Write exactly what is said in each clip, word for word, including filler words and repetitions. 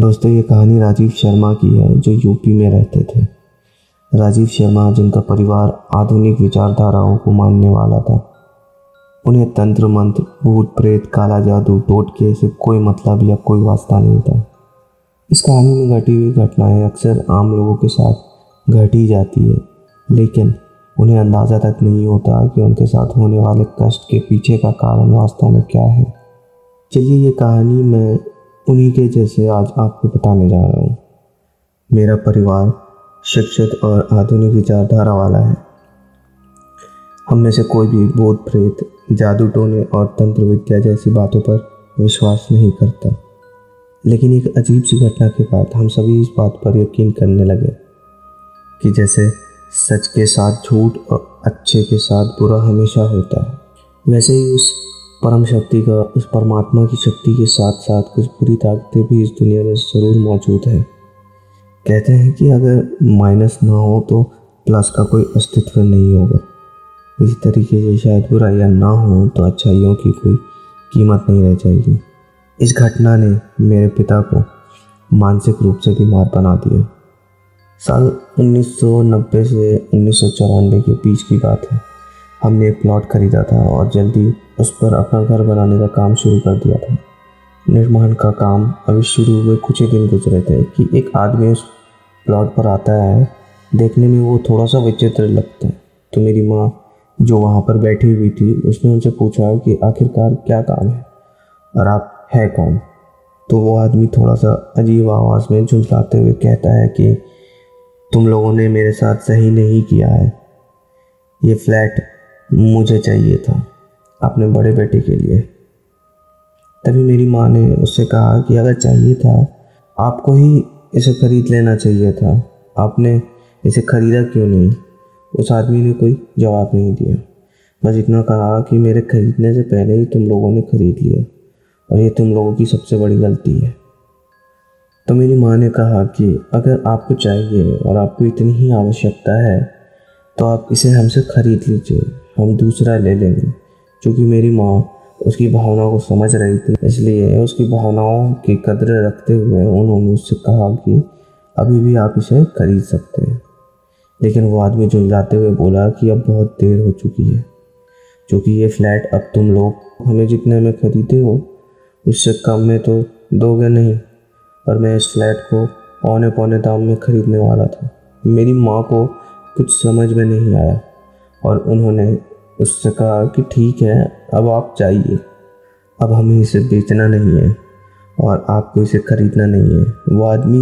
दोस्तों ये कहानी राजीव शर्मा की है जो यूपी में रहते थे। राजीव शर्मा जिनका परिवार आधुनिक विचारधाराओं को मानने वाला था, उन्हें तंत्र मंत्र, भूत प्रेत, काला जादू, टोटके से कोई मतलब या कोई वास्ता नहीं था। इस कहानी में घटी हुई घटनाएं अक्सर आम लोगों के साथ घट ही जाती है, लेकिन उन्हें अंदाज़ा तक नहीं होता कि उनके साथ होने वाले कष्ट के पीछे का कारण वास्तव में क्या है। चलिए ये कहानी मैं उन्हीं के जैसे आज आपको बताने जा रहा हूँ। मेरा परिवार शिक्षित और आधुनिक विचारधारा वाला है। हम में से कोई भी भूत प्रेत, जादू टोने और तंत्र विद्या जैसी बातों पर विश्वास नहीं करता, लेकिन एक अजीब सी घटना के बाद हम सभी इस बात पर यकीन करने लगे कि जैसे सच के साथ झूठ और अच्छे के साथ बुरा हमेशा होता है, वैसे ही उस परम शक्ति का, उस परमात्मा की शक्ति के साथ साथ कुछ बुरी ताकतें भी इस दुनिया में ज़रूर मौजूद है। कहते हैं कि अगर माइनस ना हो तो प्लस का कोई अस्तित्व नहीं होगा। इसी तरीके से शायद बुराइयाँ ना हो तो अच्छाइयों की कोई कीमत नहीं रह जाएगी। इस घटना ने मेरे पिता को मानसिक रूप से बीमार बना दिया। साल उन्नीस सौ नब्बे से उन्नीस सौ चौरानवे के बीच की बात है। हमने एक प्लॉट खरीदा था और जल्दी उस पर अपना घर बनाने का काम शुरू कर दिया था। निर्माण का काम अभी शुरू हुए कुछ ही दिन गुजरे थे कि एक आदमी उस प्लॉट पर आता है। देखने में वो थोड़ा सा विचित्र लगता है, तो मेरी माँ जो वहाँ पर बैठी हुई थी उसने उनसे पूछा कि आखिरकार क्या काम है और आप है कौन। तो वो आदमी थोड़ा सा अजीब आवाज़ में झुंझलाते हुए कहता है कि तुम लोगों ने मेरे साथ सही नहीं किया है, ये फ्लैट मुझे चाहिए था अपने बड़े बेटे के लिए। तभी मेरी माँ ने उससे कहा कि अगर चाहिए था आपको ही इसे खरीद लेना चाहिए था, आपने इसे खरीदा क्यों नहीं। उस आदमी ने कोई जवाब नहीं दिया, बस इतना कहा कि मेरे खरीदने से पहले ही तुम लोगों ने खरीद लिया और ये तुम लोगों की सबसे बड़ी गलती है। तो मेरी माँ ने कहा कि अगर आपको चाहिए और आपको इतनी ही आवश्यकता है तो आप इसे हमसे खरीद लीजिए, हम दूसरा ले लेंगे। क्योंकि मेरी माँ उसकी भावनाओं को समझ रही थी, इसलिए उसकी भावनाओं की कदर रखते हुए उन्होंने उससे कहा कि अभी भी आप इसे खरीद सकते हैं। लेकिन वो आदमी झुंझलाते हुए बोला कि अब बहुत देर हो चुकी है, क्योंकि ये फ्लैट अब तुम लोग हमें जितने में खरीदे हो उससे कम में तो दोगे नहीं, और मैं इस फ्लैट को औने पौने दाम में खरीदने वाला था। मेरी माँ को कुछ समझ में नहीं आया और उन्होंने उससे कहा कि ठीक है, अब आप चाहिए, अब हमें इसे बेचना नहीं है और आपको इसे खरीदना नहीं है। वो आदमी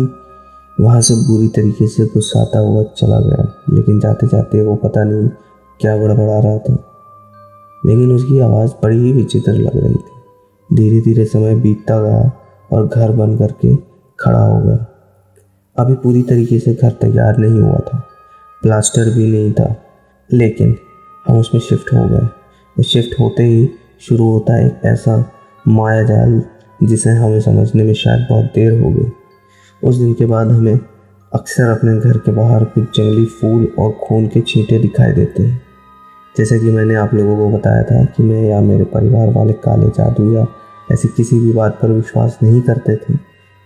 वहाँ से बुरी तरीके से गुस्साता हुआ चला गया, लेकिन जाते जाते वो पता नहीं क्या बड़बड़ा रहा था, लेकिन उसकी आवाज़ बड़ी ही विचित्र लग रही थी। धीरे धीरे समय बीतता गया और घर बन करके खड़ा हो गया। अभी पूरी तरीके से घर तैयार नहीं हुआ था, प्लास्टर भी नहीं था, लेकिन हम उसमें शिफ्ट हो गए। शिफ्ट होते ही शुरू होता है एक ऐसा माया जाल जिसे हमें समझने में शायद बहुत देर हो गई। उस दिन के बाद हमें अक्सर अपने घर के बाहर कुछ जंगली फूल और खून के छींटे दिखाई देते हैं। जैसे कि मैंने आप लोगों को बताया था कि मैं या मेरे परिवार वाले काले जादू या ऐसी किसी भी बात पर विश्वास नहीं करते थे,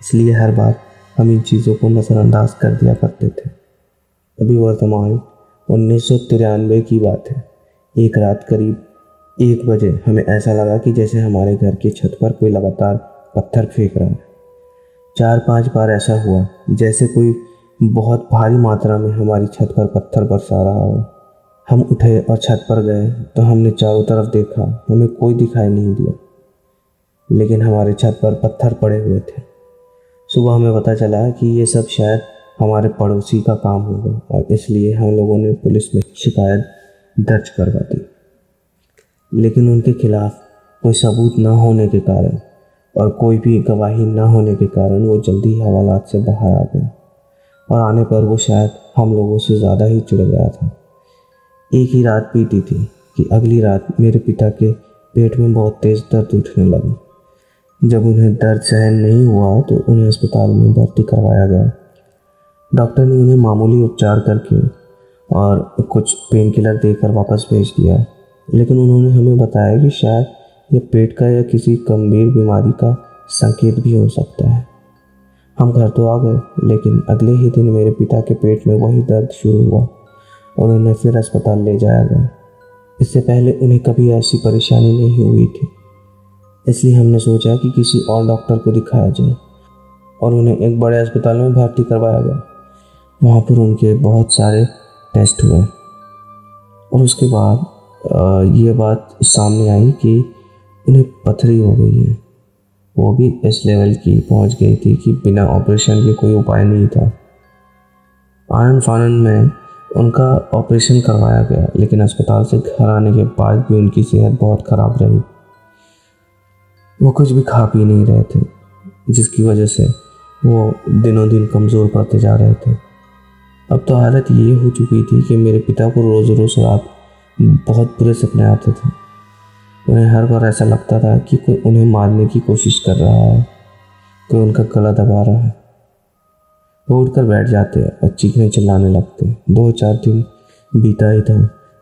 इसलिए हर बार हम इन चीज़ों को नज़रअंदाज कर दिया करते थे। अभी वर्तमान उन्नीस सौ तिरानवे की बात है। एक रात करीब एक बजे हमें ऐसा लगा कि जैसे हमारे घर की छत पर कोई लगातार पत्थर फेंक रहा है। चार पांच बार ऐसा हुआ जैसे कोई बहुत भारी मात्रा में हमारी छत पर पत्थर बरसा रहा हो। हम उठे और छत पर गए तो हमने चारों तरफ देखा, हमें कोई दिखाई नहीं दिया, लेकिन हमारे छत पर पत्थर पड़े हुए थे। सुबह हमें पता चला कि ये सब शायद हमारे पड़ोसी का काम होगा और इसलिए हम लोगों ने पुलिस में शिकायत दर्ज करवा दी, लेकिन उनके खिलाफ कोई सबूत ना होने के कारण और कोई भी गवाही ना होने के कारण वो जल्दी हवालात से बाहर आ गया और आने पर वो शायद हम लोगों से ज़्यादा ही चिढ़ गया था। एक ही रात बीती थी कि अगली रात मेरे पिता के पेट में बहुत तेज़ दर्द उठने लगा। जब उन्हें दर्द सहन नहीं हुआ तो उन्हें अस्पताल में भर्ती करवाया गया। डॉक्टर ने उन्हें मामूली उपचार करके और कुछ पेन किलर देकर वापस भेज दिया, लेकिन उन्होंने हमें बताया कि शायद यह पेट का या किसी गंभीर बीमारी का संकेत भी हो सकता है। हम घर तो आ गए, लेकिन अगले ही दिन मेरे पिता के पेट में वही दर्द शुरू हुआ और उन्हें फिर अस्पताल ले जाया गया। इससे पहले उन्हें कभी ऐसी परेशानी नहीं हुई थी, इसलिए हमने सोचा कि किसी और डॉक्टर को दिखाया जाए और उन्हें एक बड़े अस्पताल में भर्ती करवाया गया। वहाँ पर उनके बहुत सारे टेस्ट हुए और उसके बाद ये बात सामने आई कि उन्हें पथरी हो गई है, वो भी इस लेवल की पहुंच गई थी कि बिना ऑपरेशन के कोई उपाय नहीं था। आनन फानन में उनका ऑपरेशन करवाया गया, लेकिन अस्पताल से घर आने के बाद भी उनकी सेहत बहुत ख़राब रही। वो कुछ भी खा पी नहीं रहे थे, जिसकी वजह से वो दिनों दिन कमज़ोर पड़ते जा रहे थे। अब तो हालत ये हो चुकी थी कि मेरे पिता को रोज़ रोज़ रात बहुत बुरे सपने आते थे। उन्हें हर बार ऐसा लगता था कि कोई उन्हें मारने की कोशिश कर रहा है, कोई उनका गला दबा रहा है। वो उठकर बैठ जाते और चीखने चिल्लाने लगते। दो चार दिन बीता ही था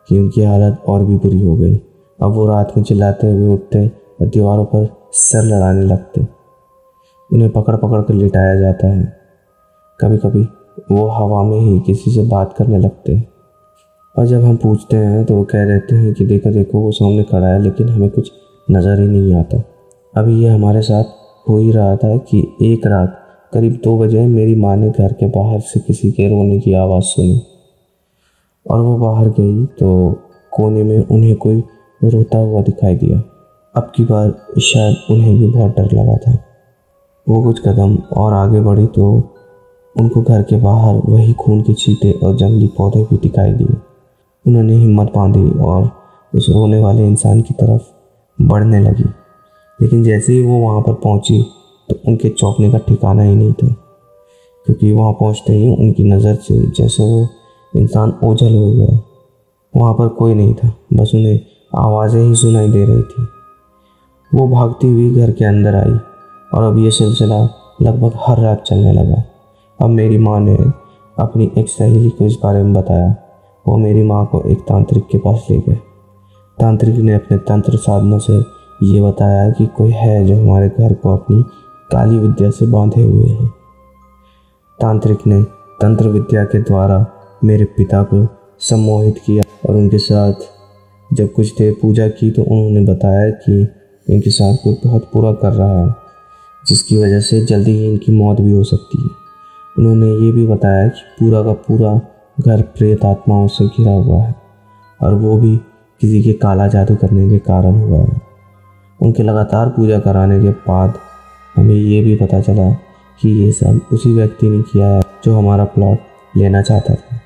कि उनकी हालत और भी बुरी हो गई। अब वो रात में चिल्लाते हुए उठते और दीवारों पर सर लड़ाने लगते। उन्हें पकड़ पकड़ कर लिटाया जाता है। कभी कभी वो हवा में ही किसी से बात करने लगते और जब हम पूछते हैं तो वो कह देते हैं कि देखो देखो वो सामने खड़ा है, लेकिन हमें कुछ नज़र ही नहीं आता। अभी ये हमारे साथ हो ही रहा था कि एक रात करीब दो बजे मेरी माँ ने घर के बाहर से किसी के रोने की आवाज़ सुनी और वो बाहर गई तो कोने में उन्हें कोई रोता हुआ दिखाई दिया। अब की बार शायद उन्हें भी बहुत डर लगा था। वो कुछ कदम और आगे बढ़ी तो उनको घर के बाहर वही खून के छींटे और जंगली पौधे भी दिखाई दिए। उन्होंने हिम्मत बांधी और उस रोने वाले इंसान की तरफ बढ़ने लगी, लेकिन जैसे ही वो वहाँ पर पहुँची तो उनके चौंकने का ठिकाना ही नहीं था, क्योंकि वहाँ पहुँचते ही उनकी नज़र से जैसे वो इंसान ओझल हो गया। वहाँ पर कोई नहीं था, बस उन्हें आवाज़ें ही सुनाई दे रही थी। वो भागती हुई घर के अंदर आई और अब ये सिलसिला लगभग हर रात चलने लगा। अब मेरी माँ ने अपनी एक सहेली को इस बारे में बताया। वो मेरी माँ को एक तांत्रिक के पास ले गए। तांत्रिक ने अपने तंत्र साधना से ये बताया कि कोई है जो हमारे घर को अपनी काली विद्या से बांधे हुए हैं। तांत्रिक ने तंत्र विद्या के द्वारा मेरे पिता को सम्मोहित किया और उनके साथ जब कुछ देर पूजा की तो उन्होंने बताया कि इनके साथ कोई बहुत बुरा कर रहा है, जिसकी वजह से जल्दी ही इनकी मौत भी हो सकती है। उन्होंने ये भी बताया कि पूरा का पूरा घर प्रेत आत्माओं से घिरा हुआ है और वो भी किसी के काला जादू करने के कारण हुआ है। उनके लगातार पूजा कराने के बाद हमें ये भी पता चला कि ये सब उसी व्यक्ति ने किया है जो हमारा प्लॉट लेना चाहता था।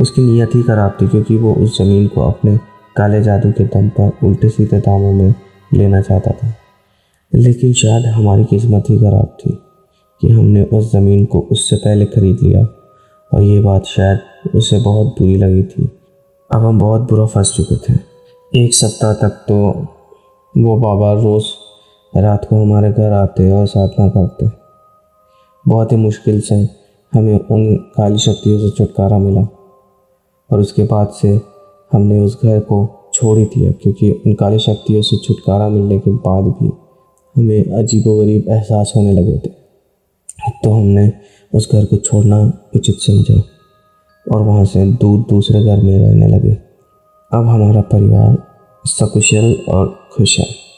उसकी नीयत ही खराब थी, क्योंकि वो उस ज़मीन को अपने काले जादू के दम पर उल्टे सीधे दामों में लेना चाहता था। लेकिन शायद हमारी किस्मत ही खराब थी कि हमने उस ज़मीन को उससे पहले ख़रीद लिया और ये बात शायद उसे बहुत बुरी लगी थी। अब हम बहुत बुरा फंस चुके थे। एक सप्ताह तक तो वो बाबा रोज़ रात को हमारे घर आते और साधना करते। बहुत ही मुश्किल से हमें उन काली शक्तियों से छुटकारा मिला और उसके बाद से हमने उस घर को छोड़ ही दिया, क्योंकि उन काली शक्तियों से छुटकारा मिलने के बाद भी हमें अजीबोगरीब एहसास होने लगे थे, तो हमने उस घर को छोड़ना उचित समझा और वहाँ से दूर दूसरे घर में रहने लगे। अब हमारा परिवार सकुशल और खुश है।